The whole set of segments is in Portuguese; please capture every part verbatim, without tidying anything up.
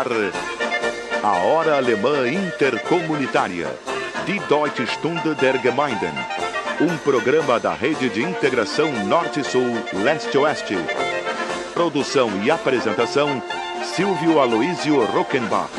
ar, a Hora Alemã Intercomunitária, Die Deutsche Stunde der Gemeinden, um programa da Rede de Integração Norte-Sul-Leste-Oeste. Produção e apresentação, Silvio Aloísio Rockenbach.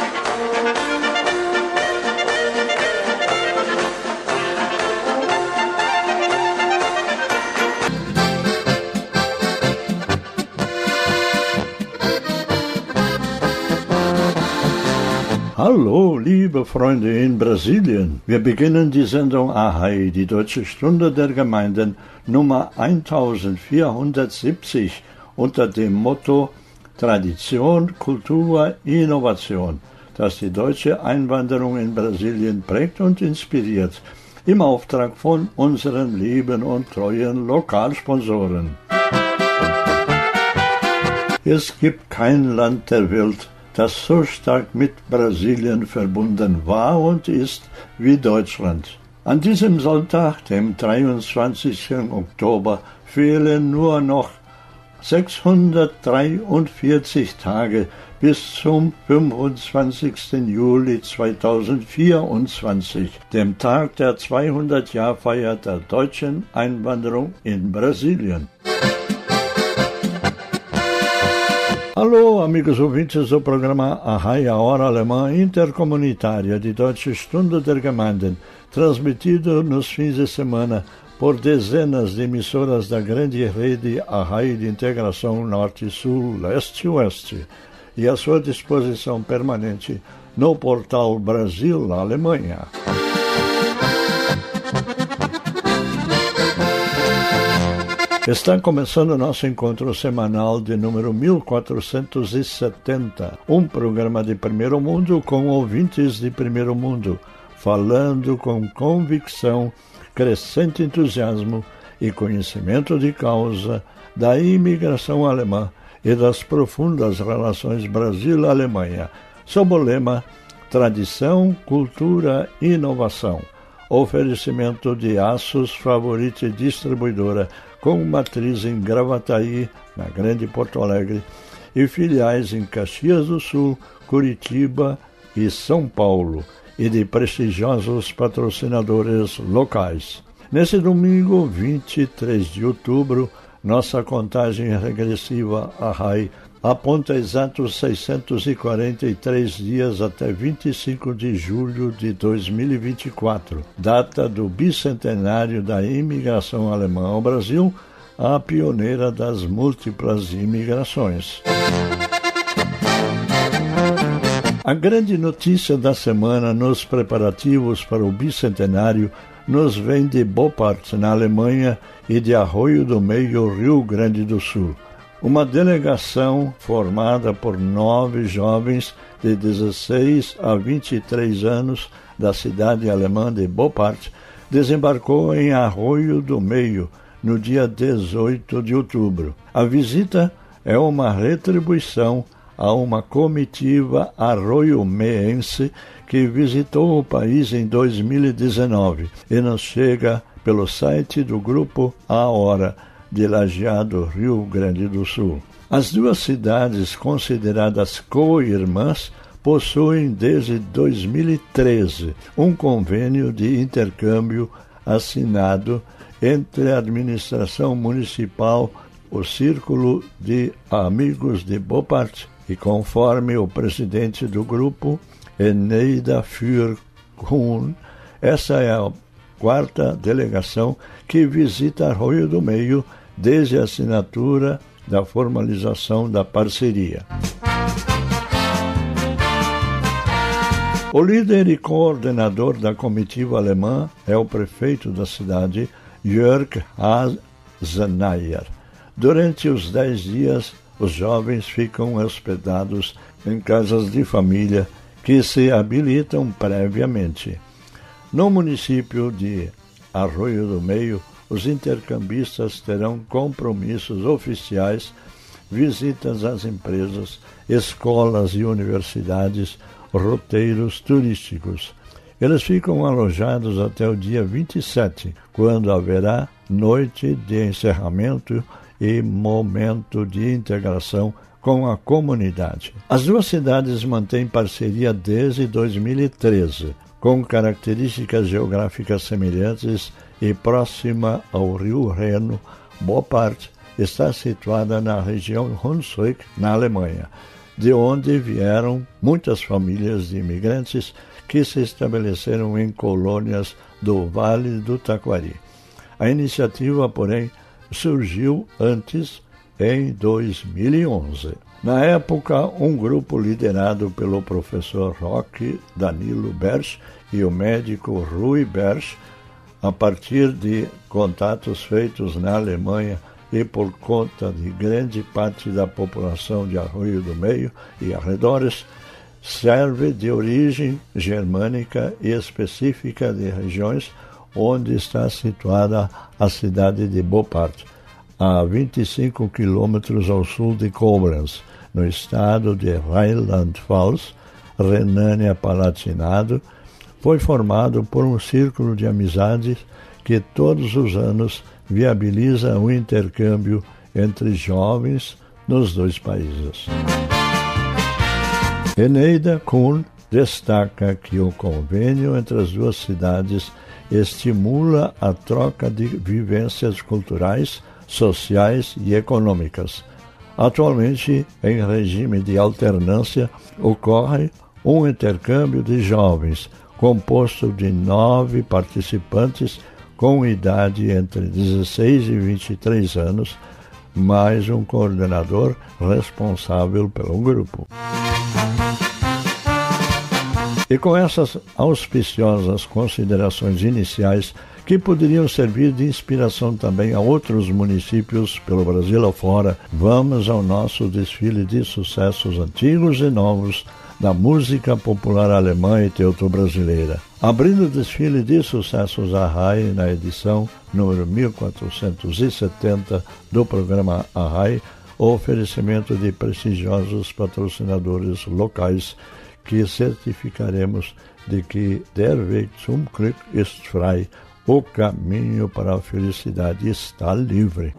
Hallo, liebe Freunde in Brasilien. Wir beginnen die Sendung A H I, die Deutsche Stunde der Gemeinden, Nummer vierzehnhundertsiebzig, unter dem Motto Tradition, Kultur, Innovation, das die deutsche Einwanderung in Brasilien prägt und inspiriert, im Auftrag von unseren lieben und treuen Lokalsponsoren. Es gibt kein Land der Welt, das so stark mit Brasilien verbunden war und ist wie Deutschland. An diesem Sonntag, dem dreiundzwanzigsten Oktober, fehlen nur noch sechshundertdreiundvierzig Tage bis zum fünfundzwanzigsten Juli zweitausendvierundzwanzig, dem Tag der zweihundertjahrfeier der deutschen Einwanderung in Brasilien. Alô, amigos ouvintes do programa A H I, a Hora Alemã Intercomunitária de Deutsche Stunde der Gemeinden, transmitido nos fins de semana por dezenas de emissoras da grande rede A H I de Integração Norte-Sul-Leste-Oeste e à sua disposição permanente no portal Brasil Alemanha. Está começando o nosso encontro semanal de número mil quatrocentos e setenta, um programa de primeiro mundo com ouvintes de primeiro mundo, falando com convicção, crescente entusiasmo e conhecimento de causa da imigração alemã e das profundas relações Brasil-Alemanha, sob o lema Tradição, Cultura e Inovação. Oferecimento de Aços Favorita Distribuidora, com matriz em Gravataí, na Grande Porto Alegre, e filiais em Caxias do Sul, Curitiba e São Paulo, e de prestigiosos patrocinadores locais. Nesse domingo, vinte e três de outubro, nossa contagem regressiva a R A I aponta exatos seiscentos e quarenta e três dias até vinte e cinco de julho de dois mil e vinte e quatro, data do bicentenário da imigração alemã ao Brasil, a pioneira das múltiplas imigrações. A grande notícia da semana nos preparativos para o bicentenário nos vem de Boppard, na Alemanha, e de Arroio do Meio, Rio Grande do Sul. Uma delegação formada por nove jovens de dezesseis a vinte e três anos da cidade alemã de Boppard desembarcou em Arroio do Meio no dia dezoito de outubro. A visita é uma retribuição a uma comitiva arroiomeense que visitou o país em dois mil e dezenove e nos chega pelo site do grupo A Hora, de Lajeado, Rio Grande do Sul. As duas cidades, consideradas co-irmãs, possuem desde dois mil e treze um convênio de intercâmbio assinado entre a administração municipal, o Círculo de Amigos de Boppard, e conforme o presidente do grupo, Eneida Fuhrken, essa é a quarta delegação que visita Arroio do Meio desde a assinatura da formalização da parceria. O líder e coordenador da comitiva alemã é o prefeito da cidade, Jörg Aszenayer. Durante os dez dias, os jovens ficam hospedados em casas de família que se habilitam previamente. No município de Arroio do Meio, os intercambistas terão compromissos oficiais, visitas às empresas, escolas e universidades, roteiros turísticos. Eles ficam alojados até o dia vinte e sete, quando haverá noite de encerramento e momento de integração com a comunidade. As duas cidades mantêm parceria desde dois mil e treze, com características geográficas semelhantes e próxima ao Rio Reno. Boppard está situada na região Hunsrück, na Alemanha, de onde vieram muitas famílias de imigrantes que se estabeleceram em colônias do Vale do Taquari. A iniciativa, porém, surgiu antes, em dois mil e onze. Na época, um grupo liderado pelo professor Roque Danilo Bersch e o médico Rui Bersch, a partir de contatos feitos na Alemanha e por conta de grande parte da população de Arroio do Meio e arredores, serve de origem germânica e específica de regiões onde está situada a cidade de Boppard, a vinte e cinco quilômetros ao sul de Koblenz, no estado de Rheinland-Pfalz, Renânia-Palatinado. Foi formado por um círculo de amizades que todos os anos viabiliza o intercâmbio entre jovens nos dois países. Eneida Kuhn destaca que o convênio entre as duas cidades estimula a troca de vivências culturais, sociais e econômicas. Atualmente, em regime de alternância, ocorre um intercâmbio de jovens, composto de nove participantes com idade entre dezesseis e vinte e três anos, mais um coordenador responsável pelo grupo. E com essas auspiciosas considerações iniciais, que poderiam servir de inspiração também a outros municípios pelo Brasil afora, vamos ao nosso desfile de sucessos antigos e novos da música popular alemã e teuto-brasileira. Abrindo o desfile de sucessos Arrai na edição número mil quatrocentos e setenta do programa Arrai, oferecimento de prestigiosos patrocinadores locais, que certificaremos de que Der Weg zum Glück ist frei, o caminho para a felicidade está livre.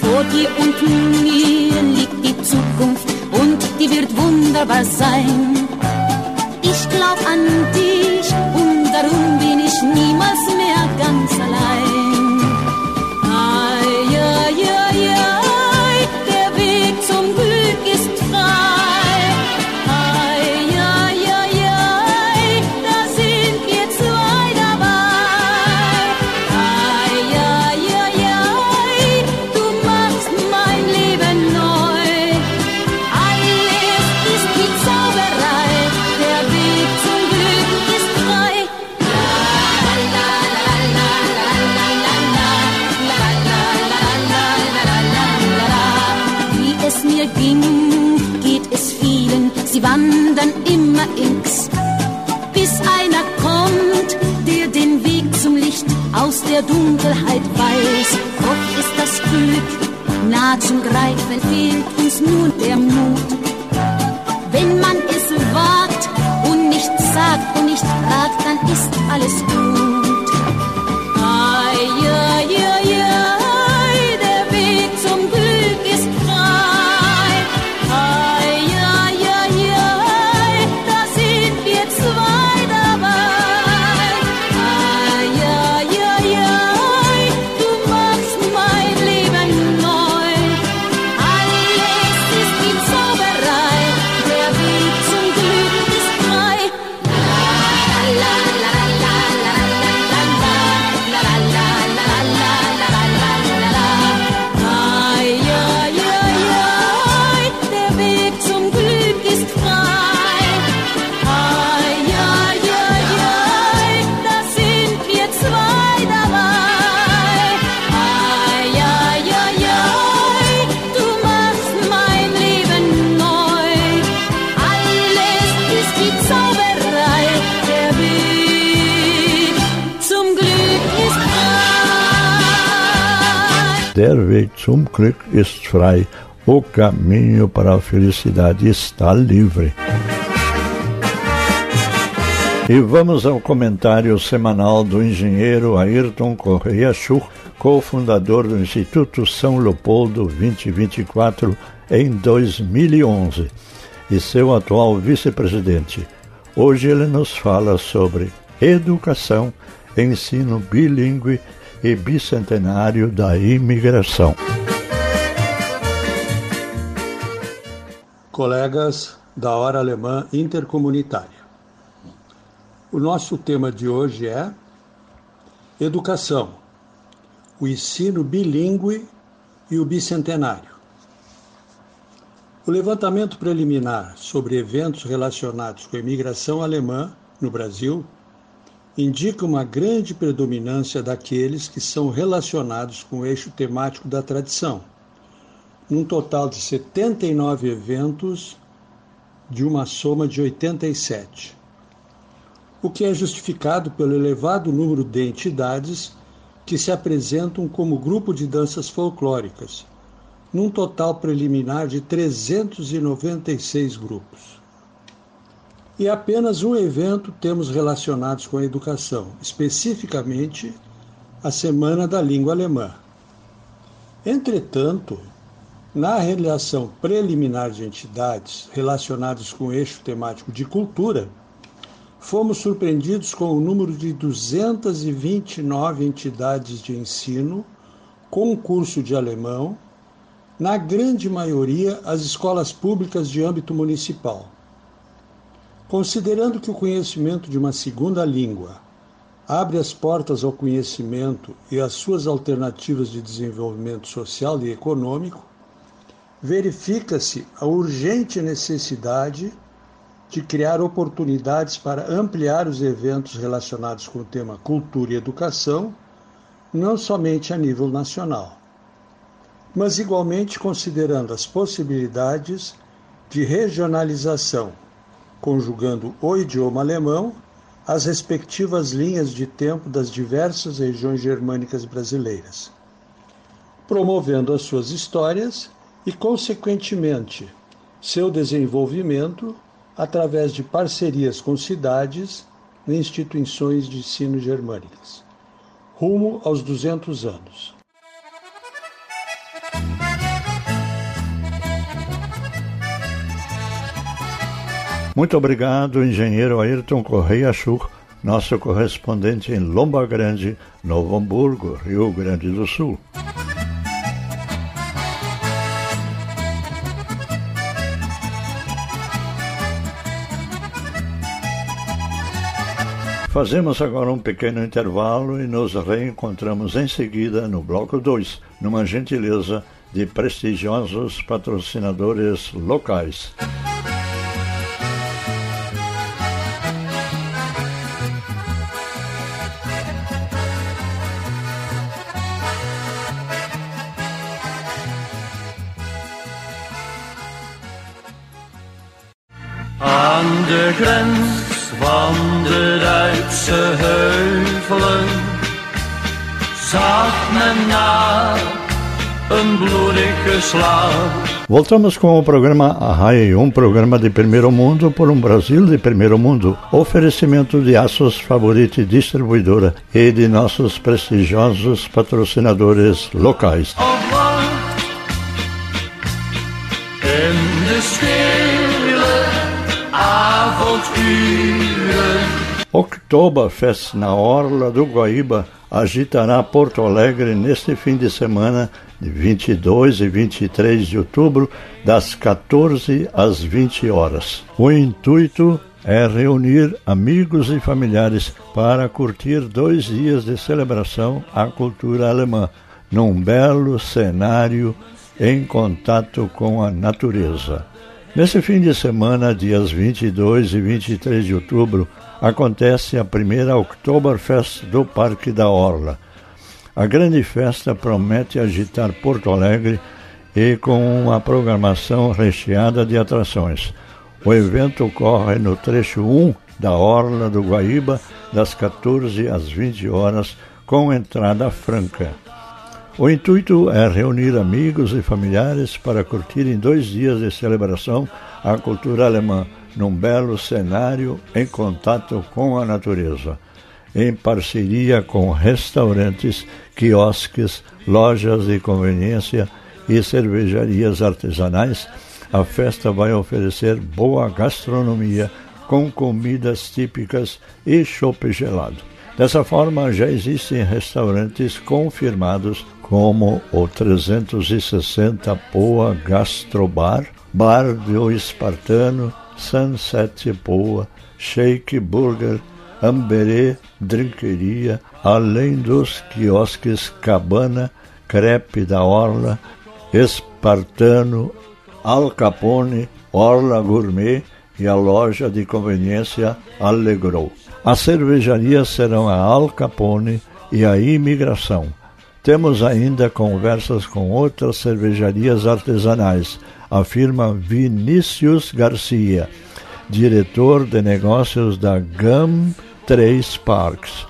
Vor dir und mir liegt die Zukunft und die wird wunderbar sein. Ich glaub an dich und darum bin ich niemals mehr ganz allein. Ai, ai, ai, ai, der Weg zum Glück ist frei. Ai, ai, ai, ai, da sind wir zwei dabei. Ai, ai, ai, ai. Sie wandern immer ins, bis einer kommt, der den Weg zum Licht aus der Dunkelheit weiß. Doch ist das Glück nah zum Greifen, fehlt uns nur der Mut. Wenn man es wagt und nichts sagt und nicht fragt, dann ist alles gut. Ai, ai, ai, ai. It's over. der Weg zum Glück ist frei, o caminho para a felicidade está livre. E vamos ao comentário semanal do engenheiro Ayrton Corrêa Schuch, cofundador do Instituto São Leopoldo vinte e vinte e quatro em dois mil e onze e seu atual vice-presidente. Hoje ele nos fala sobre educação, ensino bilíngue e bicentenário da imigração. Colegas da Hora Alemã Intercomunitária. O nosso tema de hoje é educação, o ensino bilíngue e o bicentenário. O levantamento preliminar sobre eventos relacionados com a imigração alemã no Brasil indica uma grande predominância daqueles que são relacionados com o eixo temático da tradição, num total de setenta e nove eventos de uma soma de oitenta e sete. O que é justificado pelo elevado número de entidades que se apresentam como grupo de danças folclóricas, num total preliminar de trezentos e noventa e seis grupos. E apenas um evento temos relacionados com a educação, especificamente a Semana da Língua Alemã. Entretanto, na relação preliminar de entidades relacionadas com o eixo temático de cultura, fomos surpreendidos com o número de duzentas e vinte e nove entidades de ensino com curso de alemão, na grande maioria as escolas públicas de âmbito municipal. Considerando que o conhecimento de uma segunda língua abre as portas ao conhecimento e às suas alternativas de desenvolvimento social e econômico, verifica-se a urgente necessidade de criar oportunidades para ampliar os eventos relacionados com o tema cultura e educação, não somente a nível nacional, mas igualmente considerando as possibilidades de regionalização, conjugando o idioma alemão às respectivas linhas de tempo das diversas regiões germânicas brasileiras, promovendo as suas histórias e, consequentemente, seu desenvolvimento através de parcerias com cidades e instituições de ensino germânicas, rumo aos duzentos anos. Muito obrigado, engenheiro Ayrton Corrêa Schuch, nosso correspondente em Lomba Grande, Novo Hamburgo, Rio Grande do Sul. Fazemos agora um pequeno intervalo e nos reencontramos em seguida no Bloco dois, numa gentileza de prestigiosos patrocinadores locais. Aan de grens van de Duitse heuvelen zag men naar een bloedige slag. Voltamos com o programa Arraio, um programa de primeiro mundo por um Brasil de primeiro mundo. Oferecimento de Aços Favorita Distribuidora e de nossos prestigiosos patrocinadores locais. Oktoberfest na Orla do Guaíba agitará Porto Alegre neste fim de semana de vinte e dois e vinte e três de outubro, das quatorze às vinte horas. O intuito é reunir amigos e familiares para curtir dois dias de celebração à cultura alemã, num belo cenário em contato com a natureza. Nesse fim de semana, dias vinte e dois e vinte e três de outubro, acontece a primeira Oktoberfest do Parque da Orla. A grande festa promete agitar Porto Alegre e com uma programação recheada de atrações. O evento ocorre no trecho um da Orla do Guaíba, das quatorze às vinte horas, com entrada franca. O intuito é reunir amigos e familiares para curtirem dois dias de celebração à cultura alemã, num belo cenário em contato com a natureza, em parceria com restaurantes, quiosques, lojas de conveniência e cervejarias artesanais. A festa vai oferecer boa gastronomia com comidas típicas e chopp gelado. Dessa forma, já existem restaurantes confirmados como o trezentos e sessenta Poa Gastrobar, Bar do Espartano, Sunset Poa, Shake Burger, Amberê Drinqueria, além dos quiosques Cabana, Crepe da Orla, Espartano, Al Capone, Orla Gourmet e a loja de conveniência Allegro. As cervejarias serão a Al Capone e a Imigração. Temos ainda conversas com outras cervejarias artesanais, afirma Vinícius Garcia, diretor de negócios da GAM três Parks.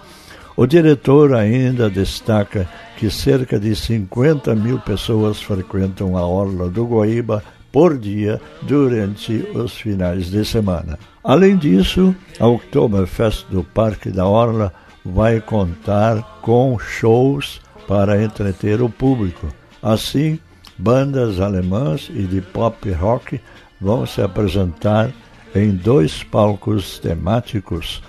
O diretor ainda destaca que cerca de cinquenta mil pessoas frequentam a Orla do Guaíba por dia durante os finais de semana. Além disso, a Oktoberfest do Parque da Orla vai contar com shows para entreter o público. Assim, bandas alemãs e de pop rock vão se apresentar em dois palcos temáticos.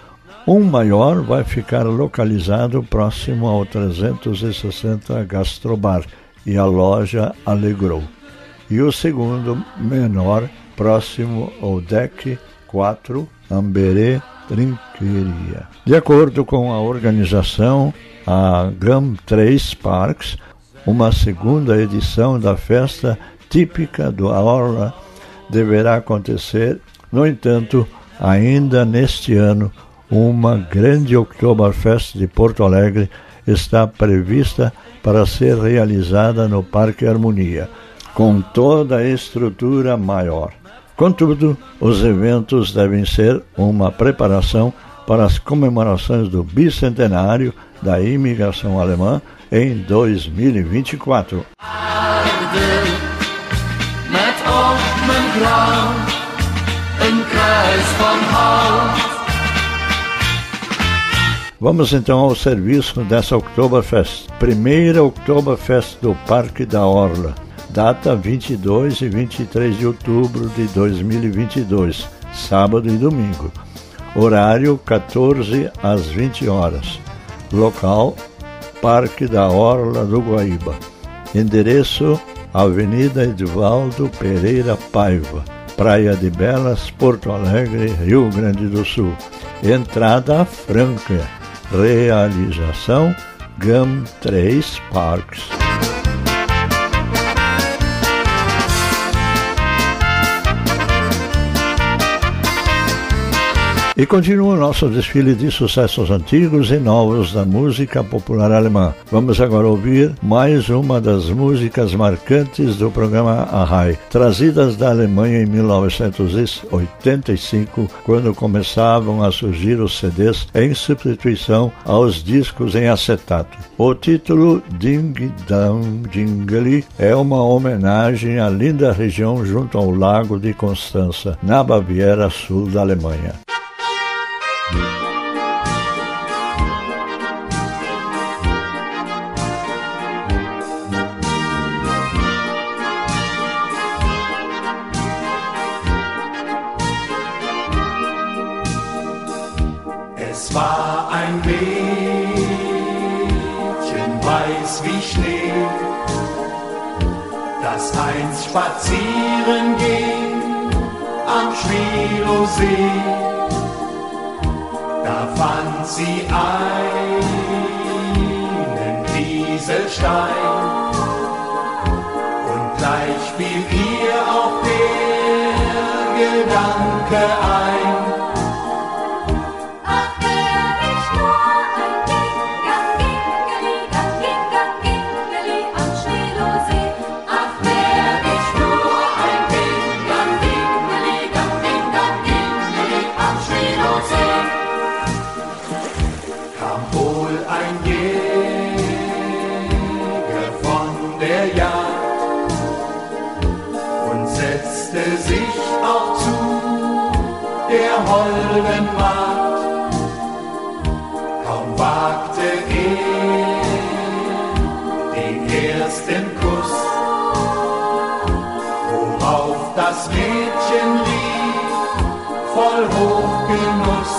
Um maior vai ficar localizado próximo ao trezentos e sessenta Gastrobar e à loja Allegro, e o segundo menor próximo ao Deck quatro Amberê Trinqueria. De acordo com a organização, a GAM três Parks, uma segunda edição da festa típica do Orla deverá acontecer. No entanto, ainda neste ano, uma grande Oktoberfest de Porto Alegre está prevista para ser realizada no Parque Harmonia, com toda a estrutura maior. Contudo, os eventos devem ser uma preparação para as comemorações do bicentenário da imigração alemã em dois mil e vinte e quatro. Vamos então ao serviço dessa Oktoberfest. Primeira Oktoberfest do Parque da Orla, data vinte e dois e vinte e três de outubro de dois mil e vinte e dois, sábado e domingo. Horário quatorze às vinte horas. Local: Parque da Orla do Guaíba. Endereço: Avenida Edvaldo Pereira Paiva, Praia de Belas, Porto Alegre, Rio Grande do Sul. Entrada franca. Realização: GAM três Parks. E continua o nosso desfile de sucessos antigos e novos da música popular alemã. Vamos agora ouvir mais uma das músicas marcantes do programa Arrai, trazidas da Alemanha em mil novecentos e oitenta e cinco, quando começavam a surgir os C Ds em substituição aos discos em acetato. O título Ding Dam Dingli é uma homenagem à linda região junto ao Lago de Constança, na Baviera Sul da Alemanha. Es war ein Mädchen, weiß wie Schnee, das einst spazieren ging am Schwilosee. Da fand sie einen Kieselstein und gleich fiel ihr auch der Gedanke ein. Ach, wär ich nur ein Gingerli, das Ginger, Gingerli am Schwilosee. Ach, wär ich nur ein Ginger, Gingerli, das Ginger, Gingerli am Schwilosee. Kam wohl ein Jäger vor der holden Macht. Kaum wagte er den ersten Kuss, worauf das Mädchen lief, voll Hochgenuss.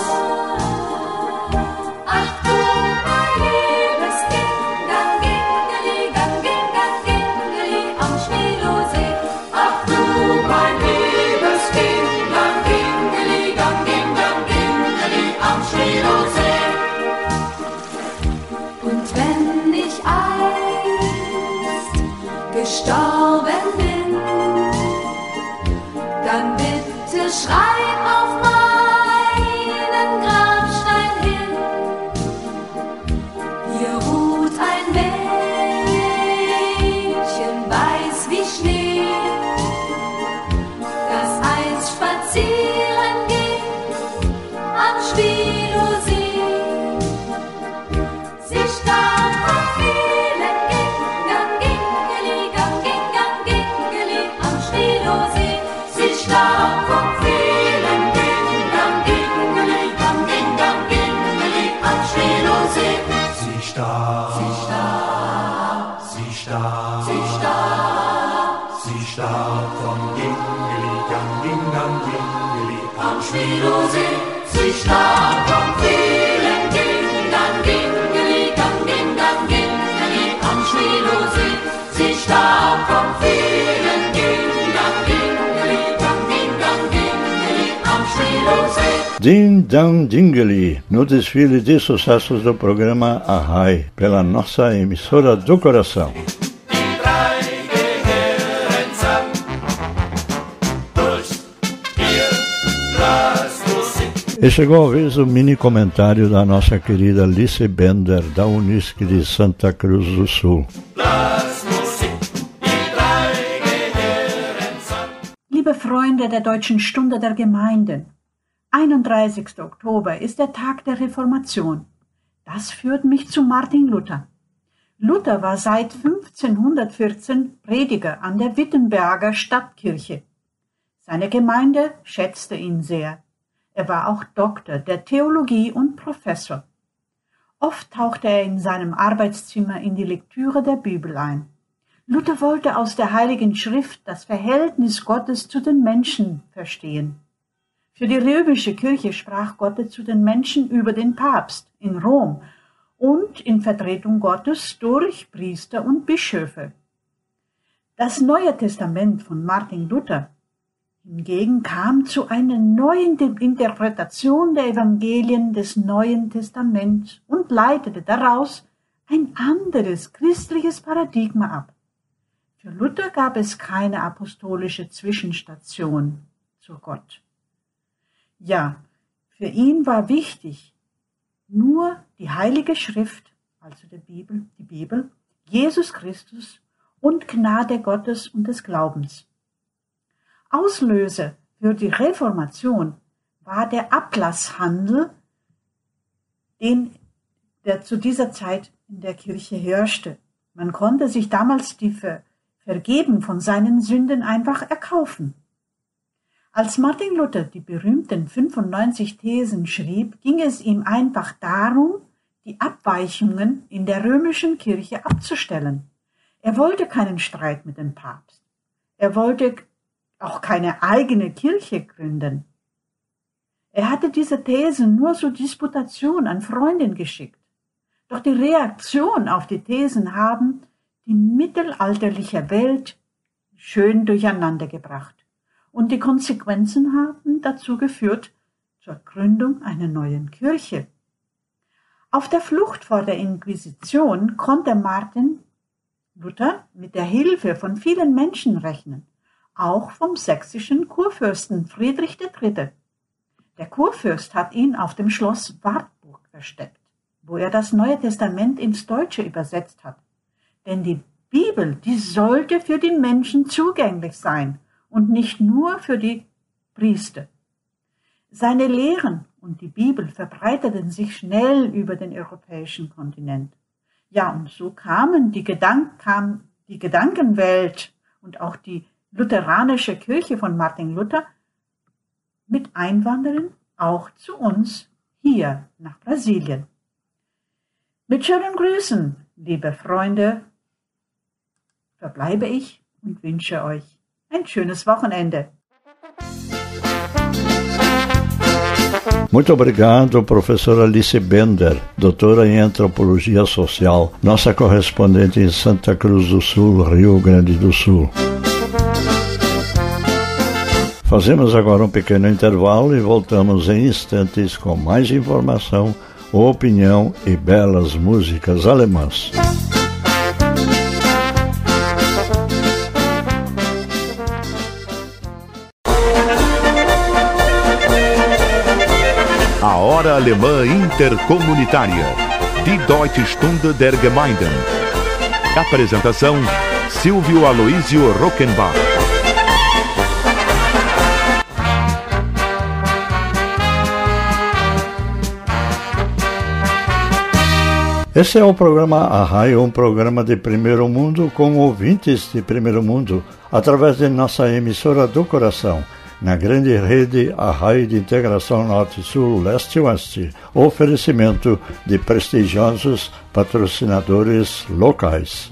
Ding Dam Dingli, no desfile de sucessos do programa Arrai, pela nossa emissora do coração. E chegou ao vez o mini comentário da nossa querida Lissi Bender, da Unisc de Santa Cruz do Sul. Liebe Freunde der Deutschen Stunde der Gemeinden, einunddreißigster Oktober ist der Tag der Reformation. Das führt mich zu Martin Luther. Luther war seit fünfzehnhundertvierzehn Prediger an der Wittenberger Stadtkirche. Seine Gemeinde schätzte ihn sehr. Er war auch Doktor der Theologie und Professor. Oft tauchte er in seinem Arbeitszimmer in die Lektüre der Bibel ein. Luther wollte aus der Heiligen Schrift das Verhältnis Gottes zu den Menschen verstehen. Für die römische Kirche sprach Gott zu den Menschen über den Papst in Rom und in Vertretung Gottes durch Priester und Bischöfe. Das Neue Testament von Martin Luther hingegen kam zu einer neuen Interpretation der Evangelien des Neuen Testaments und leitete daraus ein anderes christliches Paradigma ab. Für Luther gab es keine apostolische Zwischenstation zu Gott. Ja, für ihn war wichtig, nur die Heilige Schrift, also die Bibel, die Bibel, Jesus Christus und Gnade Gottes und des Glaubens. Auslöser für die Reformation war der Ablasshandel, den der zu dieser Zeit in der Kirche herrschte. Man konnte sich damals die Ver- Vergeben von seinen Sünden einfach erkaufen. Als Martin Luther die berühmten fünfundneunzig Thesen schrieb, ging es ihm einfach darum, die Abweichungen in der römischen Kirche abzustellen. Er wollte keinen Streit mit dem Papst. Er wollte auch keine eigene Kirche gründen. Er hatte diese Thesen nur zur Disputation an Freunden geschickt. Doch die Reaktion auf die Thesen haben die mittelalterliche Welt schön durcheinander gebracht. Und die Konsequenzen haben dazu geführt, zur Gründung einer neuen Kirche. Auf der Flucht vor der Inquisition konnte Martin Luther mit der Hilfe von vielen Menschen rechnen, auch vom sächsischen Kurfürsten Friedrich der Dritte Der Kurfürst hat ihn auf dem Schloss Wartburg versteckt, wo er das Neue Testament ins Deutsche übersetzt hat. Denn die Bibel, die sollte für die Menschen zugänglich sein, und nicht nur für die Priester. Seine Lehren und die Bibel verbreiteten sich schnell über den europäischen Kontinent. Ja, und so kamen die, Gedank- kam die Gedankenwelt und auch die lutheranische Kirche von Martin Luther mit Einwanderern auch zu uns hier nach Brasilien. Mit schönen Grüßen, liebe Freunde, verbleibe ich und wünsche euch ein schönes Wochenende. Muito obrigado, professora Lissi Bender, doutora em Antropologia Social, nossa correspondente em Santa Cruz do Sul, Rio Grande do Sul. Fazemos agora um pequeno intervalo e voltamos em instantes com mais informação, opinião e belas músicas alemãs. Hora Alemã Intercomunitária. Die Deutsche Stunde der Gemeinden. Apresentação: Silvio Aloísio Rockenbach. Esse é o programa Arraio, um programa de primeiro mundo com ouvintes de primeiro mundo, através de nossa emissora do coração, na grande rede Arraio de Integração Norte-Sul-Leste-Oeste, oferecimento de prestigiosos patrocinadores locais.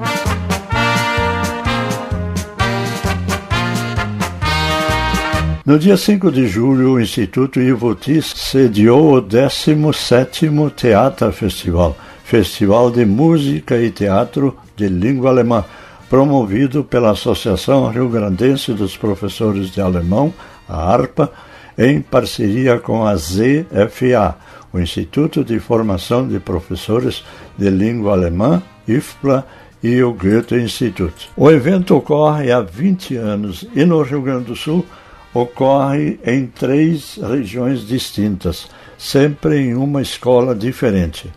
No dia cinco de julho, o Instituto Ivoti sediou o décimo sétimo Theater Festival, Festival de Música e Teatro de Língua Alemã, promovido pela Associação Rio-Grandense dos Professores de Alemão, a ARPA, em parceria com a Z F A, o Instituto de Formação de Professores de Língua Alemã, I F P L A, e o Goethe-Institut. O evento ocorre há vinte anos e no Rio Grande do Sul ocorre em três regiões distintas, sempre em uma escola diferente.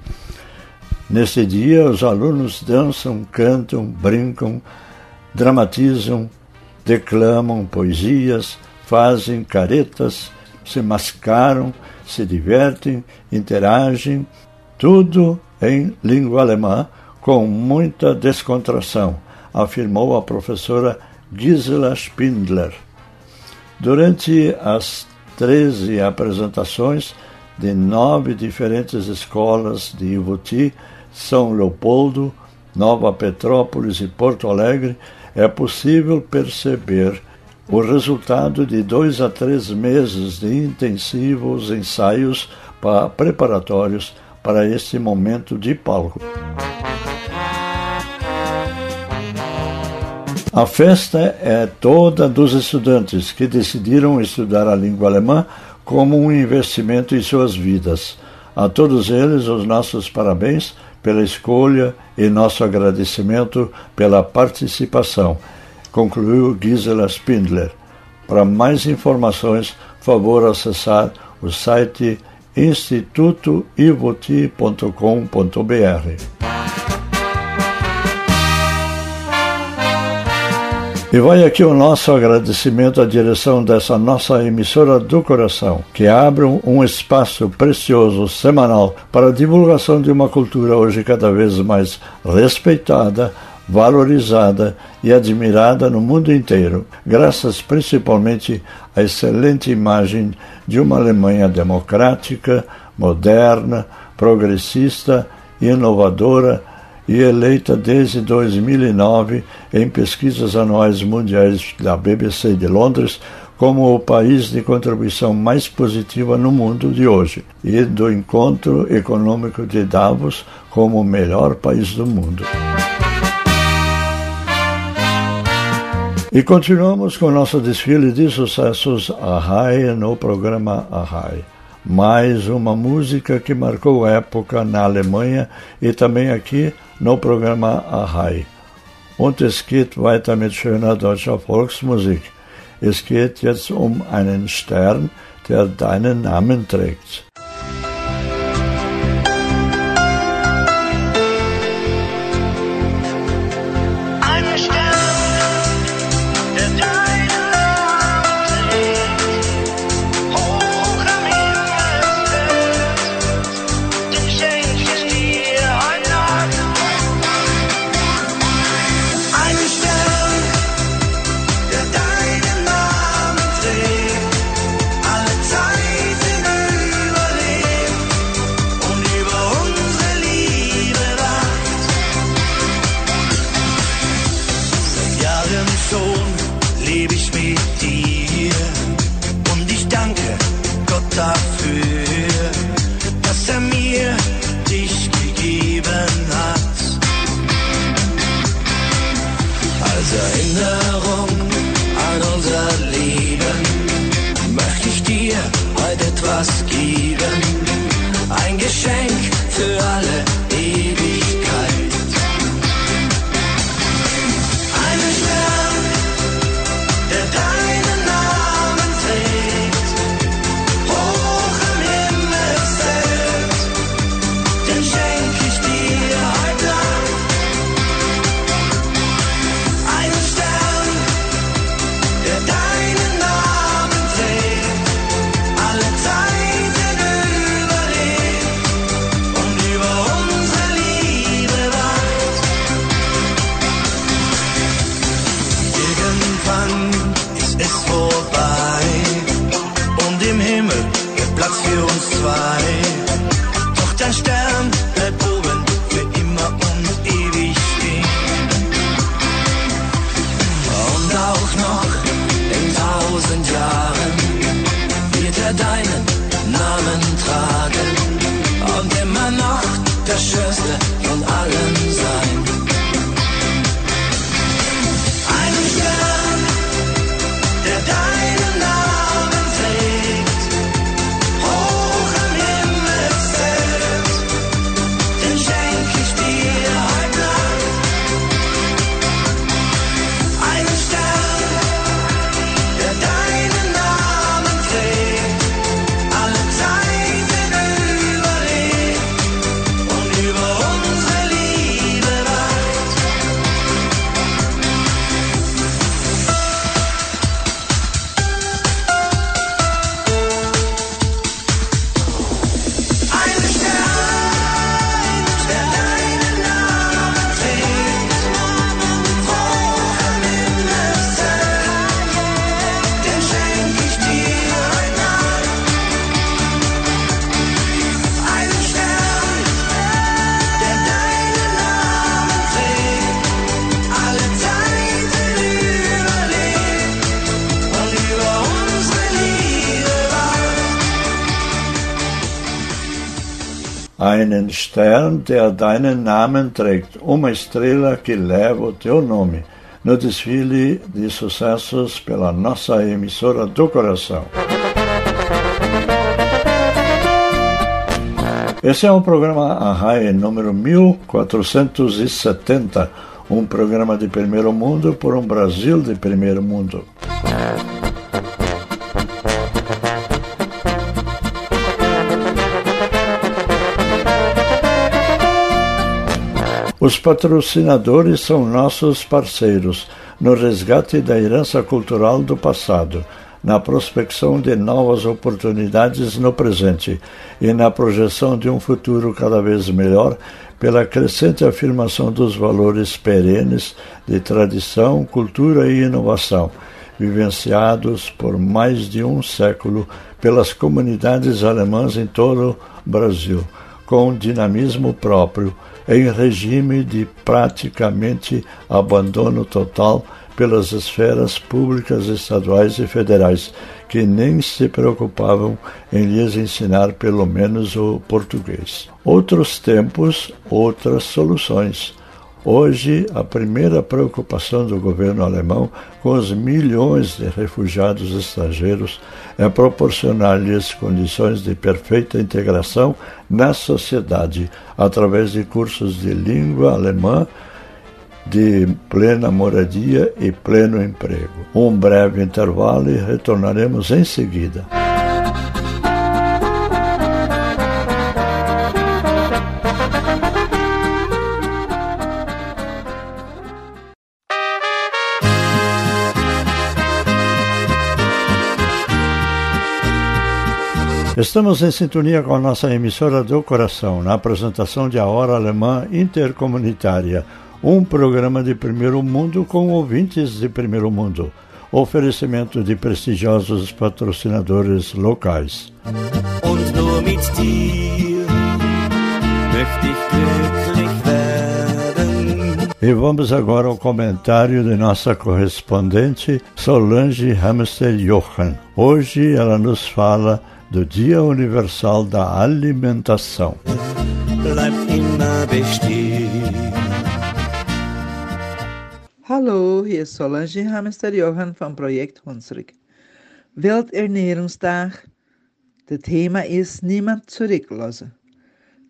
Neste dia, os alunos dançam, cantam, brincam, dramatizam, declamam poesias, fazem caretas, se mascaram, se divertem, interagem, tudo em língua alemã, com muita descontração, afirmou a professora Gisela Spindler. Durante as treze apresentações de nove diferentes escolas de Ivoti, São Leopoldo, Nova Petrópolis e Porto Alegre, é possível perceber o resultado de dois a três meses de intensivos ensaios para preparatórios para este momento de palco. A festa é toda dos estudantes que decidiram estudar a língua alemã como um investimento em suas vidas. A todos eles, os nossos parabéns pela escolha e nosso agradecimento pela participação, concluiu Gisela Spindler. Para mais informações, favor acessar o site instituto ivoti ponto com ponto b r. E vai aqui o nosso agradecimento à direção dessa nossa emissora do coração, que abre um espaço precioso semanal para a divulgação de uma cultura hoje cada vez mais respeitada, valorizada e admirada no mundo inteiro, graças principalmente à excelente imagem de uma Alemanha democrática, moderna, progressista, inovadora e eleita desde dois mil e nove em pesquisas anuais mundiais da B B C de Londres como o país de contribuição mais positiva no mundo de hoje, e do Encontro Econômico de Davos como o melhor país do mundo. E continuamos com o nosso desfile de sucessos Arrai no programa Arrai. Mais uma música que marcou época na Alemanha e também aqui no programa Arrai. Und es geht weiter mit schöner deutscher Volksmusik. Es geht jetzt um einen Stern, der deinen Namen trägt. Time. dafür, dass er mir dich gegeben hat. Als Erinnerung an unser Leben möchte ich dir heute etwas geben, ein Geschenk für alle Ewigkeit. Einen Stern, der deinen Namen trägt, hoch im Himmel selbst, den schenk ich dir heute Nacht. Einen Stern, der deinen Namen trägt, alle Zeiten überlebt und über unsere Liebe wacht. Irgendwann ist es vorbei und im Himmel wird Platz für uns zwei. Doch dein Stern bleibt oben für immer und ewig stehen. Und auch noch in tausend Jahren wird er deinen Namen tragen und immer noch der Schönste von allen sein. Einen Stern, der deinen Namen trägt, hoch im Himmel selbst, den schenk ich dir heute Nacht. Einen Stern, der deinen Namen trägt, alle Zeiten überlebt und über unsere Liebe wacht. Einen Stern, der deinen Namen trägt, hoch im Himmel selbst, den schenk ich dir heute Nacht. Einen Stern, der deinen Namen trägt, alle Zeiten überlebt und über unsere Liebe wacht. Einen Stern, der deinen Namen trägt, uma estrela que leva o teu nome, no desfile de sucessos pela nossa emissora do coração. Esse é um programa Arraia número mil quatrocentos e setenta, um programa de primeiro mundo por um Brasil de primeiro mundo. Os patrocinadores são nossos parceiros no resgate da herança cultural do passado, na prospecção de novas oportunidades no presente e na projeção de um futuro cada vez melhor pela crescente afirmação dos valores perenes de tradição, cultura e inovação, vivenciados por mais de um século pelas comunidades alemãs em todo o Brasil, com dinamismo próprio, em regime de praticamente abandono total pelas esferas públicas, estaduais e federais, que nem se preocupavam em lhes ensinar pelo menos o português. Outros tempos, outras soluções. Hoje, a primeira preocupação do governo alemão com os milhões de refugiados estrangeiros é proporcionar-lhes condições de perfeita integração na sociedade, através de cursos de língua alemã, de plena moradia e pleno emprego. Um breve intervalo e retornaremos em seguida. Estamos em sintonia com a nossa emissora do coração, na apresentação de A Hora Alemã Intercomunitária, um programa de primeiro mundo com ouvintes de primeiro mundo, oferecimento de prestigiosos patrocinadores locais. Und nur mit dir möchte ich glücklich werden. E vamos agora ao comentário de nossa correspondente Solange Hammerstein-Jochen. Hoje ela nos fala do Dia Universal da Alimentação. Hallo, hier ist Solange Hammerstein-Jochen vom Projekt Hunsrück. Welternährungstag. Das Thema ist Niemand zurücklassen.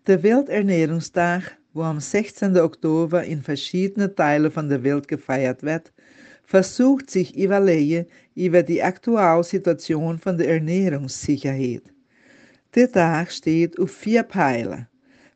Der Welternährungstag, wo am sechzehnten Oktober in verschiedenen Teilen von der Welt gefeiert wird, versucht sich überlegen über die aktuelle Situation von der Ernährungssicherheit. Der Tag steht auf vier Pfeiler: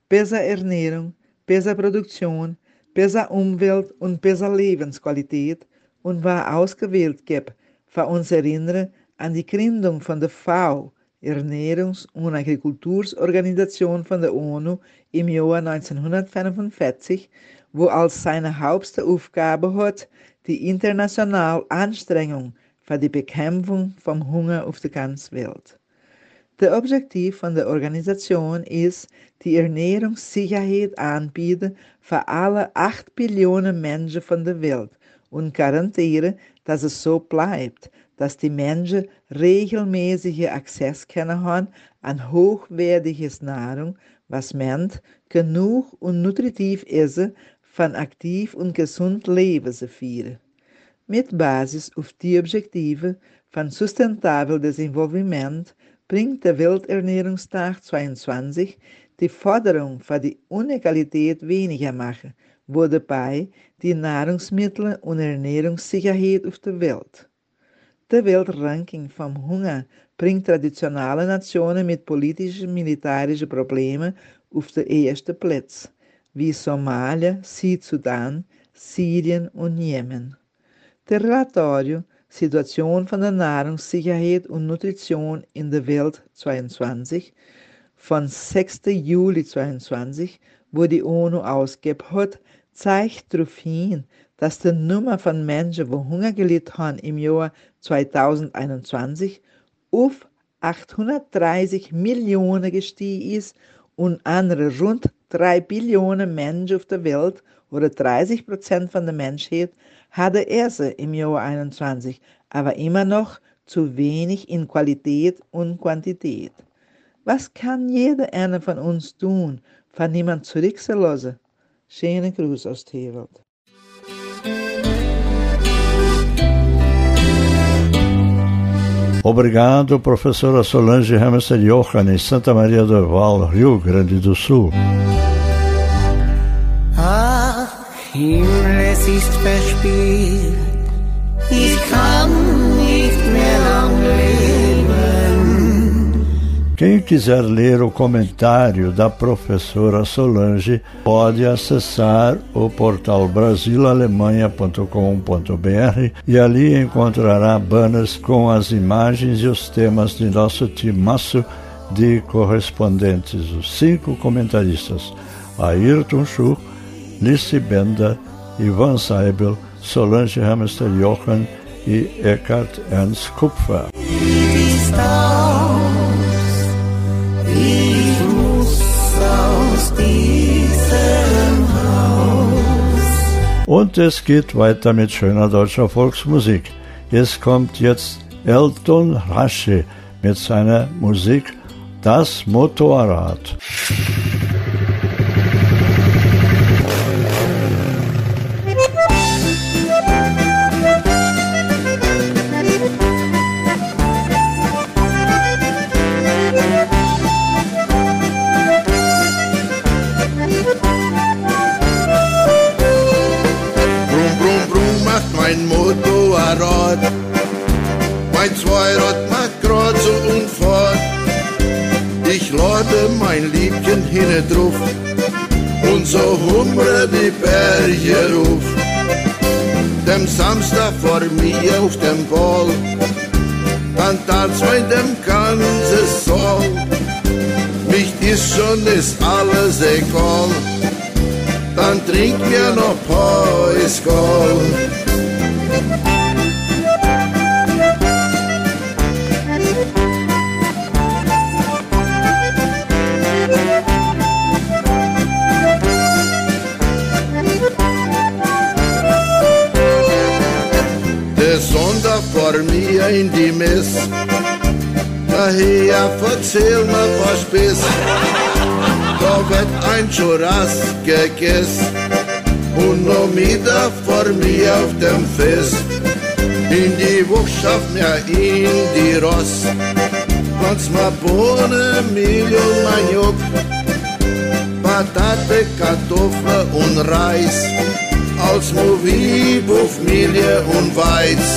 besser Ernährung, besser Produktion, besser Umwelt und besser Lebensqualität und war ausgewählt geb, für uns erinnern an die Gründung von der V A O, Ernährungs- und Agrikulturorganisation von der ONU im Jahr neunzehnhundertfünfundvierzig, wo als seine Hauptaufgabe hat, die internationale Anstrengung für die Bekämpfung vom Hunger auf der ganzen Welt. Der Objektiv von der Organisation ist, die Ernährungssicherheit anbieten für alle acht Billionen Menschen von der Welt und garantieren, dass es so bleibt, dass die Menschen regelmäßige Access können haben an hochwertiges Nahrung, was meint, genug und nutritiv essen, von aktiv und gesund leben zu führen. Mit Basis auf die Objektive von sustentabel Desenvolvement bringt der Welternährungstag zweiundzwanzig die Forderung für die Unequalität weniger machen, wo dabei die Nahrungsmittel- und Ernährungssicherheit auf der Welt. Der Weltranking vom Hunger bringt traditionelle Nationen mit politischen, militärischen Problemen auf den ersten Platz, wie Somalia, Südsudan, Syrien und Jemen. Der Relatorio Situation von der Nahrungssicherheit und Nutrition in der Welt zweiundzwanzig von sechsten Juli zweiundzwanzig, wo die ONU ausgegeben hat, zeigt darauf hin, dass die Nummer von Menschen, die Hunger gelitten haben im Jahr zweitausendeinundzwanzig auf achthundertdreißig Millionen gestiegen ist und andere rund drei Billionen Menschen auf der Welt oder dreißig Prozent von der Menschheit hatte Essen im Jahr einundzwanzig, aber immer noch zu wenig in Qualität und Quantität. Was kann jeder einer von uns tun, von niemand zurückzulassen? Schönen Gruß aus Tewald. Obrigado, professora Solange Hammerstein-Jochen, em Santa Maria do Herval, Rio Grande do Sul. Ach, Himmel, es ist verspielt, ich kann nicht mehr lang leben. Quem quiser ler o comentário da professora Solange pode acessar o portal brasil alemanha ponto com ponto b r e ali encontrará banners com as imagens e os temas de nosso timaço de correspondentes, os cinco comentaristas: Ayrton Schuch, Lissi Bender, Ivan Seibel, Solange Hammerstein-Jochen e Eckhart Hans Kupfer. Und es geht weiter mit schöner deutscher Volksmusik. Es kommt jetzt Elton Rasche mit seiner Musik Das Motorrad. Mein Zweirad macht grad so und fort. Ich lade mein Liebchen hinne drauf und so humre die Berge ruf. Dem Samstag vor mir auf dem Ball, dann tanzt mein dem ganzen Saal. Mich ist schon ist alles egal, dann trink mir noch paar Iskal. Der Sonntag vor mir in die Mess, Corrêa verzehl mir was Biss. Da wird ein Churras gegessen und noch wieder vor mir auf dem Fest. In die Woche schafft mir in die Ross, wann's mir Bohne, Mehl und Maniok, Patate, Kartoffeln und Reis, als Movie, Buff, Mehl und Weiz.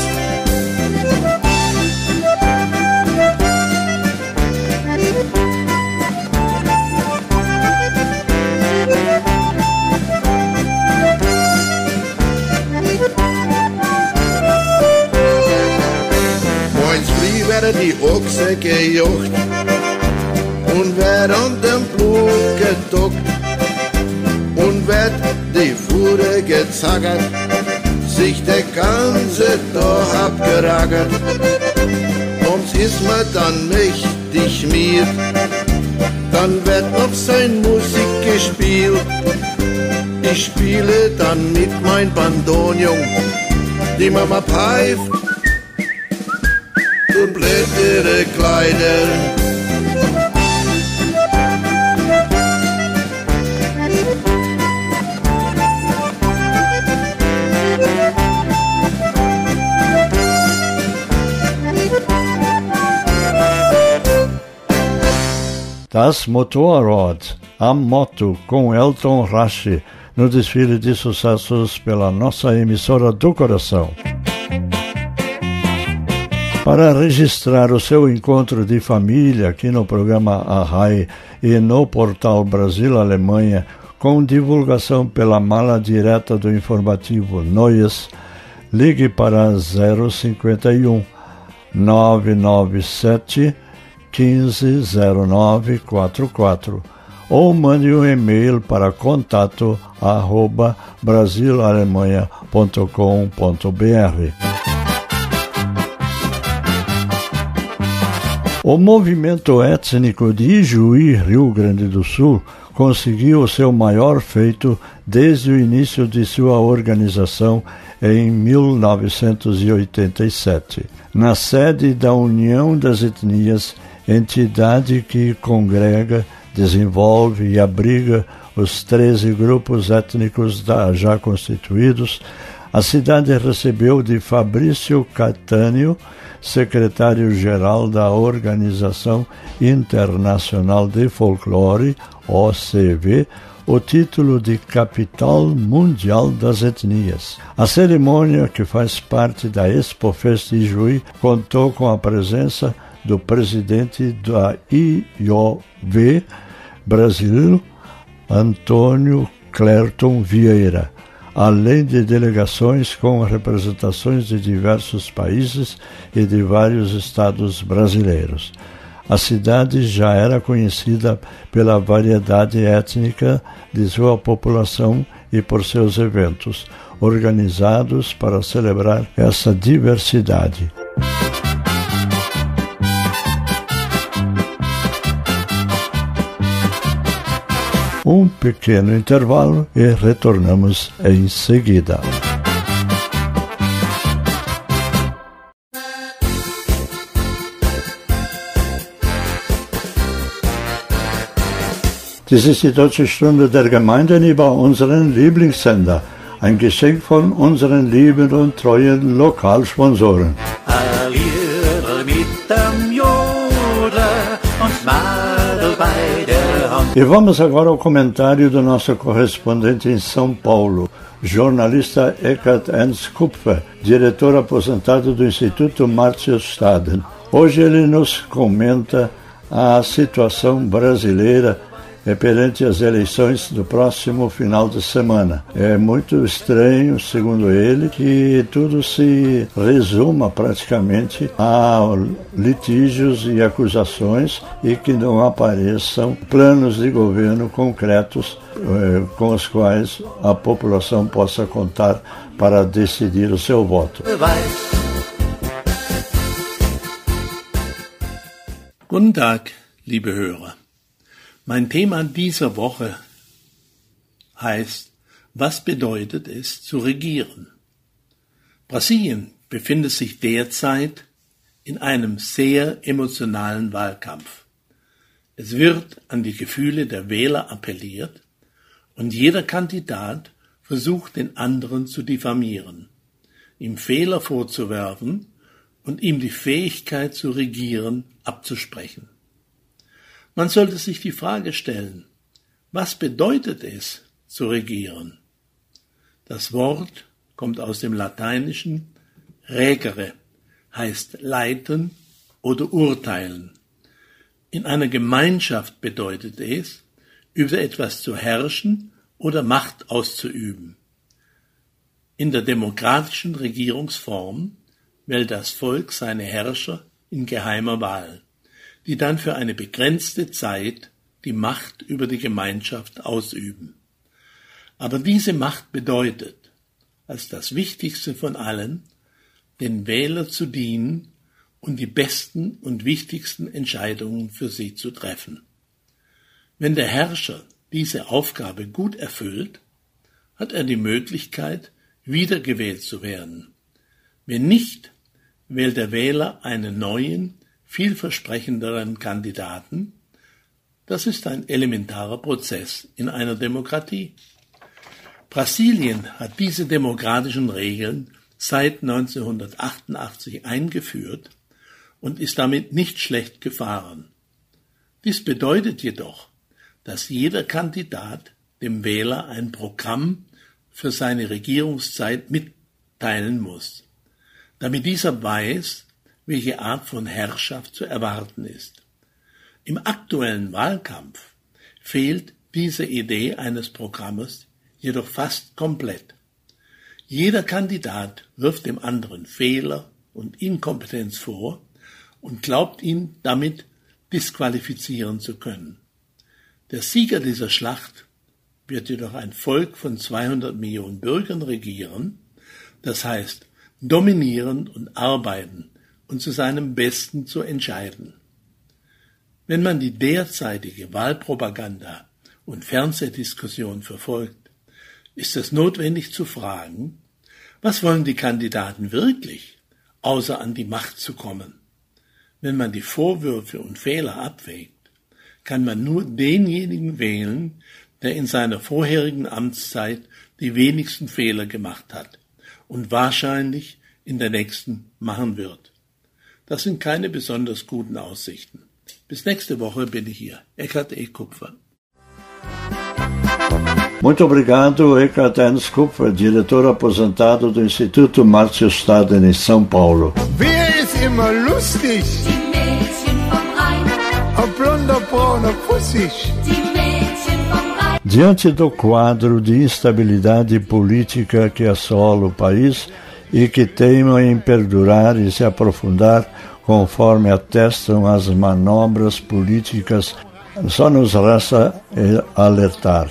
Die Ochse gejocht und wer an den Plug getockt und wird die Fuhre gezackert, sich der ganze Tag abgeragert. Um's ist mir dann mächtig mir, dann wird auf sein Musik gespielt. Ich spiele dann mit mein Bandonium, die Mama pfeift und blättere Kleider. Das Motorrad am Motto com Elton Rache no desfile de sucessos pela nossa emissora do coração. Para registrar o seu encontro de família aqui no programa Arrai e no portal Brasil-Alemanha, com divulgação pela mala direta do informativo Noyes, ligue para zero cinco um, nove nove sete, um cinco zero nove quatro quatro ou mande um e-mail para contato arroba brasil alemanha ponto com ponto br. O movimento étnico de Ijuí, Rio Grande do Sul, conseguiu o seu maior feito desde o início de sua organização em mil novecentos e oitenta e sete, na sede da União das Etnias, entidade que congrega, desenvolve e abriga os treze grupos étnicos já constituídos. A cidade recebeu de Fabrício Catânio, secretário-geral da Organização Internacional de Folclore, O C V, o título de Capital Mundial das Etnias. A cerimônia, que faz parte da Expofest Ijuí, contou com a presença do presidente da I O V Brasil, Antônio Clerton Vieira, além de delegações com representações de diversos países e de vários estados brasileiros. A cidade já era conhecida pela variedade étnica de sua população e por seus eventos, organizados para celebrar essa diversidade. Um pequeno intervalo e retornamos em seguida. Dies ist die Deutsche Stunde der Gemeinden über unseren Lieblingssender. Ein Geschenk von unseren lieben und treuen Lokalsponsoren. E vamos agora ao comentário do nosso correspondente em São Paulo, jornalista Eckhart Hans Kupfer, diretor aposentado do Instituto Martius-Staden. Hoje ele nos comenta a situação brasileira perante as eleições do próximo final de semana. É muito estranho, segundo ele, que tudo se resuma praticamente a litígios e acusações e que não apareçam planos de governo concretos eh, com os quais a população possa contar para decidir o seu voto. Guten Tag, liebe Hörer. Mein Thema dieser Woche heißt, was bedeutet es zu regieren? Brasilien befindet sich derzeit in einem sehr emotionalen Wahlkampf. Es wird an die Gefühle der Wähler appelliert und jeder Kandidat versucht, den anderen zu diffamieren, ihm Fehler vorzuwerfen und ihm die Fähigkeit zu regieren abzusprechen. Man sollte sich die Frage stellen, was bedeutet es, zu regieren? Das Wort kommt aus dem Lateinischen regere, heißt leiten oder urteilen. In einer Gemeinschaft bedeutet es, über etwas zu herrschen oder Macht auszuüben. In der demokratischen Regierungsform wählt das Volk seine Herrscher in geheimer Wahl, die dann für eine begrenzte Zeit die Macht über die Gemeinschaft ausüben. Aber diese Macht bedeutet, als das Wichtigste von allen, den Wähler zu dienen und die besten und wichtigsten Entscheidungen für sie zu treffen. Wenn der Herrscher diese Aufgabe gut erfüllt, hat er die Möglichkeit, wiedergewählt zu werden. Wenn nicht, wählt der Wähler einen neuen, vielversprechenderen Kandidaten. Das ist ein elementarer Prozess in einer Demokratie. Brasilien hat diese demokratischen Regeln seit neunzehnhundertachtundachtzig eingeführt und ist damit nicht schlecht gefahren. Dies bedeutet jedoch, dass jeder Kandidat dem Wähler ein Programm für seine Regierungszeit mitteilen muss, damit dieser weiß, welche Art von Herrschaft zu erwarten ist. Im aktuellen Wahlkampf fehlt diese Idee eines Programmes jedoch fast komplett. Jeder Kandidat wirft dem anderen Fehler und Inkompetenz vor und glaubt, ihn damit disqualifizieren zu können. Der Sieger dieser Schlacht wird jedoch ein Volk von zweihundert Millionen Bürgern regieren, das heißt dominieren und arbeiten und zu seinem Besten zu entscheiden. Wenn man die derzeitige Wahlpropaganda und Fernsehdiskussion verfolgt, ist es notwendig zu fragen, was wollen die Kandidaten wirklich, außer an die Macht zu kommen? Wenn man die Vorwürfe und Fehler abwägt, kann man nur denjenigen wählen, der in seiner vorherigen Amtszeit die wenigsten Fehler gemacht hat und wahrscheinlich in der nächsten machen wird. Das sind keine besonders guten Aussichten. Bis nächste Woche bin ich hier. Eckhart E. Kupfer. Muito obrigado, Eckhart Hans Kupfer, diretor aposentado do Instituto Martius-Staden em São Paulo. Wer ist immer lustig? Die Mädchen vom Rhein. Ob blond, ob braun, ob russisch. Die Mädchen vom Rhein. Diante do quadro de instabilidade política que assola o país, e que teimam em perdurar e se aprofundar conforme atestam as manobras políticas, só nos resta alertar.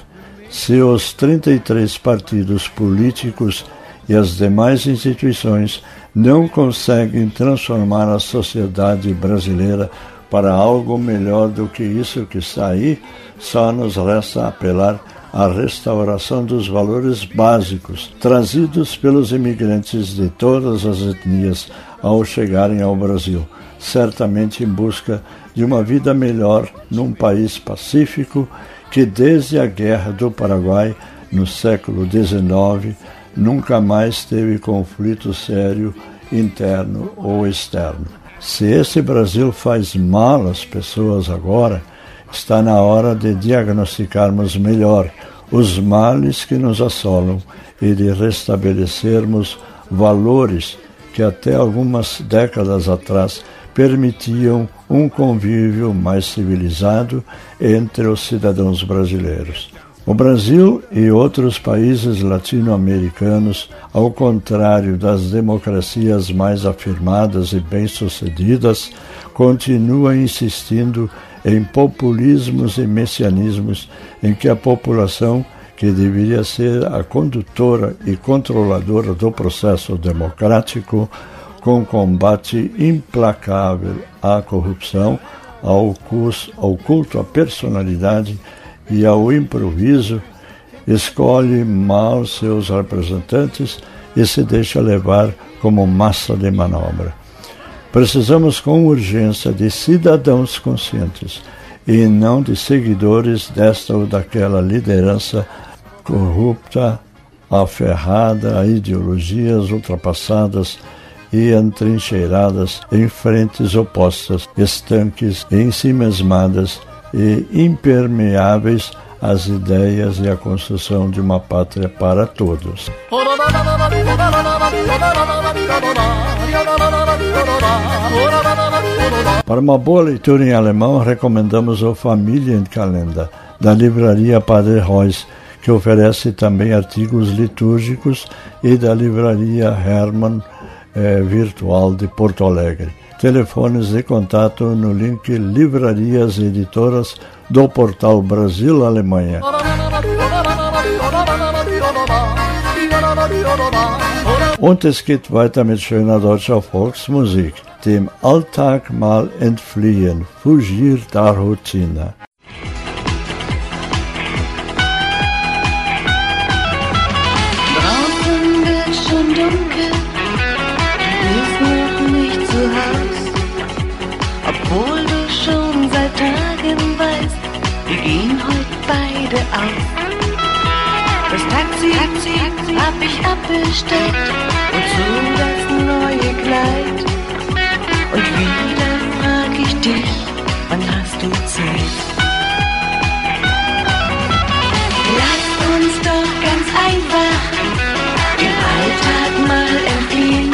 Se os trinta e três partidos políticos e as demais instituições não conseguem transformar a sociedade brasileira para algo melhor do que isso que está aí, só nos resta apelar a restauração dos valores básicos trazidos pelos imigrantes de todas as etnias ao chegarem ao Brasil, certamente em busca de uma vida melhor num país pacífico que, desde a Guerra do Paraguai, no século dezenove, nunca mais teve conflito sério interno ou externo. Se esse Brasil faz mal às pessoas agora, está na hora de diagnosticarmos melhor os males que nos assolam e de restabelecermos valores que até algumas décadas atrás permitiam um convívio mais civilizado entre os cidadãos brasileiros. O Brasil e outros países latino-americanos, ao contrário das democracias mais afirmadas e bem-sucedidas, continua insistindo em populismos e messianismos em que a população, que deveria ser a condutora e controladora do processo democrático, com combate implacável à corrupção, ao culto à personalidade e ao improviso, escolhe mal seus representantes e se deixa levar como massa de manobra. Precisamos com urgência de cidadãos conscientes e não de seguidores desta ou daquela liderança corrupta, aferrada a ideologias ultrapassadas e entrincheiradas em frentes opostas, estanques, ensimesmadas e impermeáveis às ideias e à construção de uma pátria para todos. Para uma boa leitura em alemão, recomendamos o Familienkalender, da livraria Padre Reus, que oferece também artigos litúrgicos, e da livraria Hermann eh, Virtual de Porto Alegre. Telefones de contato no link Livrarias e Editoras do portal Brasil-Alemanha. Und es geht weiter mit schöner deutscher Volksmusik, dem Alltag mal entfliehen, fugir da Routine. Draußen wird schon dunkel, du bist noch nicht zu Haus, obwohl du schon seit Tagen weißt, wir gehen heute beide aus. Das Taxi, Taxi, Taxi hab ich abbestellt und so das neue Kleid. Und wieder frag ich dich, wann hast du Zeit? Lass uns doch ganz einfach den Alltag mal entfliehen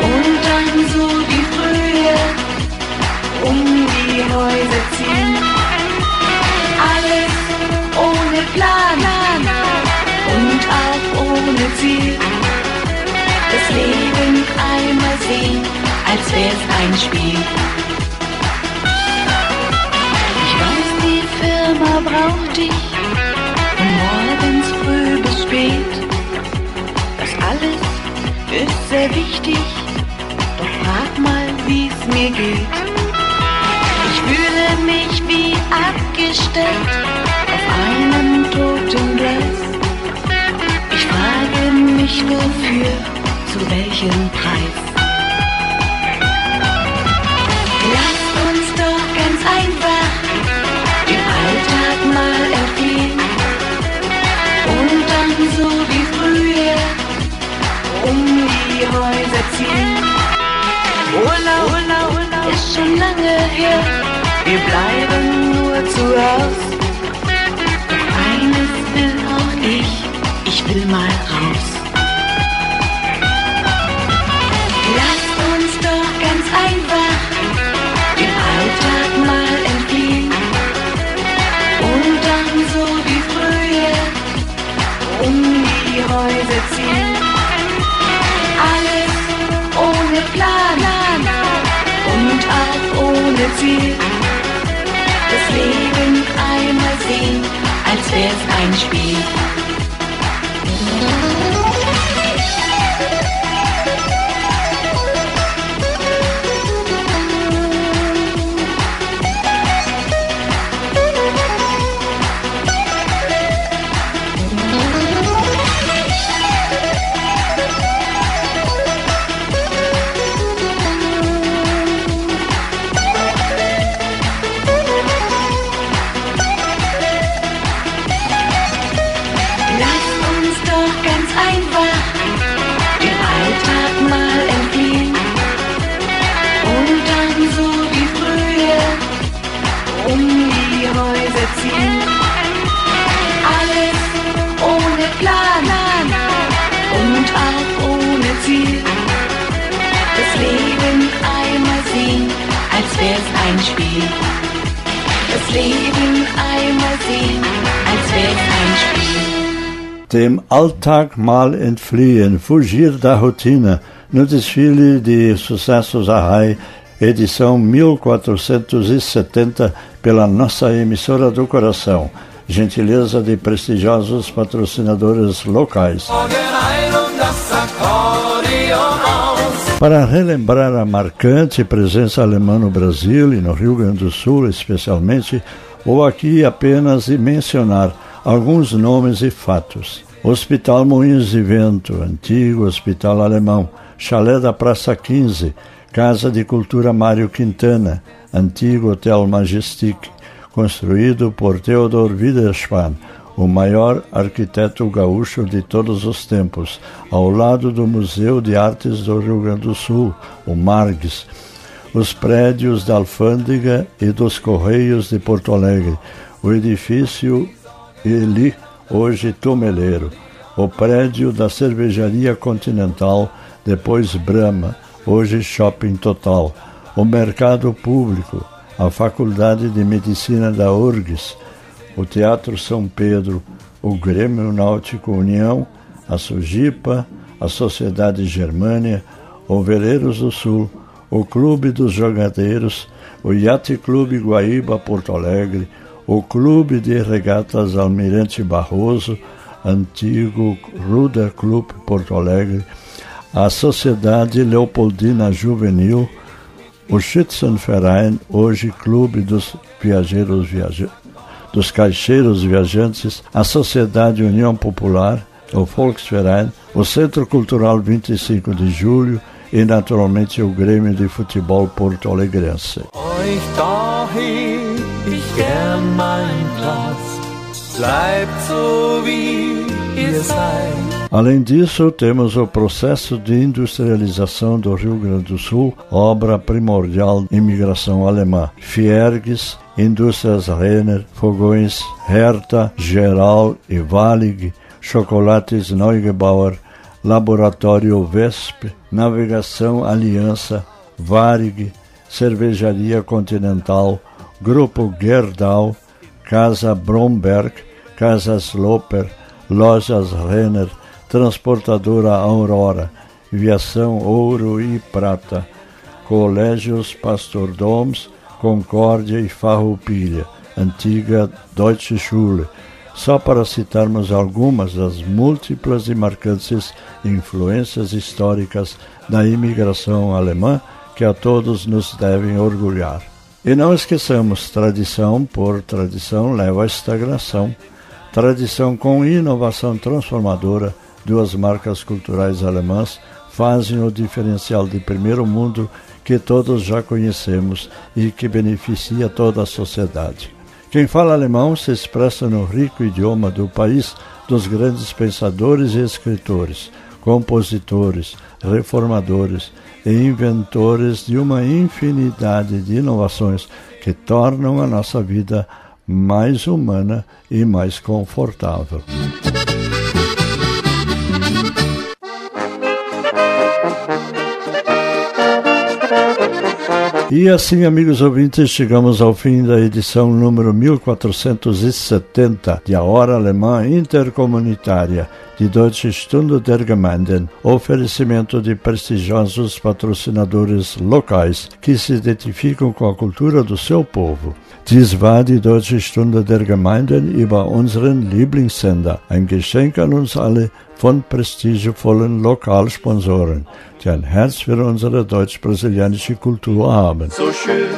und dann so wie früher um die Häuser ziehen. Alles ohne Plan. Ziel. Das Leben einmal sehen, als wär's ein Spiel. Ich weiß, die Firma braucht dich, von morgens früh bis spät. Das alles ist sehr wichtig, doch frag mal, wie's mir geht. Ich fühle mich wie abgestellt auf einem toten Gleis. Nicht nur für, zu welchem Preis? Lass uns doch ganz einfach den Alltag mal entgehen und dann so wie früher um die Häuser ziehen. Urlaub, Urlaub, Urlaub ist schon lange her, wir bleiben nur zu Haus. Doch eines will auch ich, ich will mal raus. Alles ohne Plan und auch ohne Ziel. Das Leben einmal sehen, als wär's ein Spiel. Dem Alltag mal entfliehen, fugir da rotina, no desfile de sucessos Arrai, edição mil quatrocentos e setenta, pela nossa emissora do coração, gentileza de prestigiosos patrocinadores locais. Para relembrar a marcante presença alemã no Brasil e no Rio Grande do Sul especialmente, ou aqui apenas mencionar alguns nomes e fatos. Hospital Moinhos de Vento, antigo Hospital Alemão, Chalé da Praça quinze, Casa de Cultura Mário Quintana, antigo Hotel Majestic, construído por Theodor Wiederspann, o maior arquiteto gaúcho de todos os tempos, ao lado do Museu de Artes do Rio Grande do Sul, o MARGS, os prédios da Alfândega e dos Correios de Porto Alegre, o edifício Eli, hoje Tumeleiro, o prédio da Cervejaria Continental, depois Brahma, hoje Shopping Total, o Mercado Público, a Faculdade de Medicina da U R G S, o Teatro São Pedro, o Grêmio Náutico União, a Sujipa, a Sociedade Germânia, o Veleiros do Sul, o Clube dos Jogadeiros, o Yacht Clube Guaíba Porto Alegre, o Clube de Regatas Almirante Barroso, antigo Ruda Clube Porto Alegre, a Sociedade Leopoldina Juvenil, o Schützenverein, hoje Clube dos Viajeiros Viajantes, dos Caixeiros Viajantes, a Sociedade União Popular, o Volksverein, o Centro Cultural vinte e cinco de julho e, naturalmente, o Grêmio de Futebol Porto-Alegrense. Além disso, temos o processo de industrialização do Rio Grande do Sul, obra primordial de imigração alemã, Fiergs, Indústrias Renner, Fogões, Hertha, Geral e Valig, Chocolates Neugebauer, Laboratório Vesp, Navegação Aliança, Varig, Cervejaria Continental, Grupo Gerdau, Casa Bromberg, Casa Sloper, Lojas Renner, Transportadora Aurora, Viação Ouro e Prata, Colégios Pastor Doms, Concórdia e Farroupilha, antiga Deutsche Schule, só para citarmos algumas das múltiplas e marcantes influências históricas da imigração alemã que a todos nos devem orgulhar. E não esqueçamos, tradição por tradição leva à estagnação. Tradição com inovação transformadora, duas marcas culturais alemãs fazem o diferencial de primeiro mundo que todos já conhecemos e que beneficia toda a sociedade. Quem fala alemão se expressa no rico idioma do país dos grandes pensadores e escritores, compositores, reformadores e inventores de uma infinidade de inovações que tornam a nossa vida mais humana e mais confortável. E assim, amigos ouvintes, chegamos ao fim da edição número mil quatrocentos e setenta de A Hora Alemã Intercomunitária de Deutsche Stunde der Gemeinden, oferecimento de prestigiosos patrocinadores locais que se identificam com a cultura do seu povo. Dies war die Deutsche Stunde der Gemeinden über unseren Lieblingssender, ein Geschenk an uns alle von prestigevollen Lokalsponsoren, die ein Herz für unsere deutsch-brasilianische Kultur haben. So schön,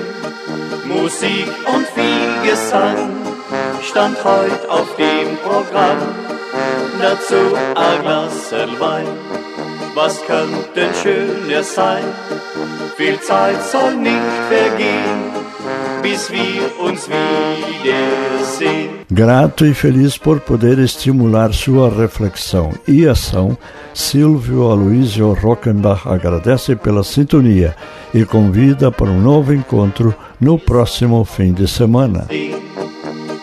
Musik und viel Gesang, stand heute auf dem Programm, dazu ein Glas Wein. Was könnte schöner sein? Viel Zeit soll nicht vergehen, bis wir uns wiedersehen. Grato e feliz por poder estimular sua reflexão e ação, Silvio Aloísio Rockenbach agradece pela sintonia e convida para um novo encontro no próximo fim de semana.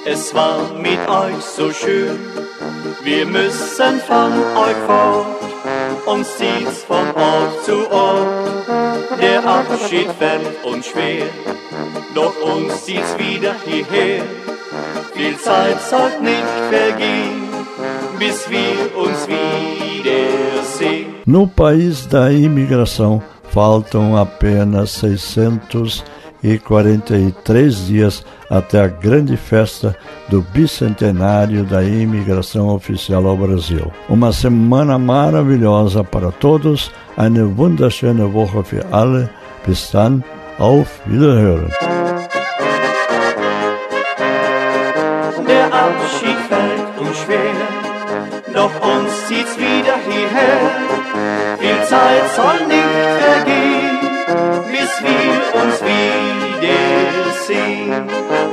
Es war mit euch so schön, wir müssen von euch fort, uns zieht's von Ort zu Ort, der Abschied fällt uns schwer, doch uns zieht's wieder hierher. Viel Zeit soll nicht vergehen, bis wir uns wiedersehen. No país da imigração, faltam apenas seiscentos e quarenta e três dias até a grande festa do bicentenário da imigração oficial ao Brasil. Uma semana maravilhosa para todos. Eine wunderschöne Woche für alle. Bis dann, auf Wiederhören. Abschied fällt uns schwer, doch uns zieht's wieder hierher. Viel Zeit soll nicht vergehen, bis wir uns wiedersehen.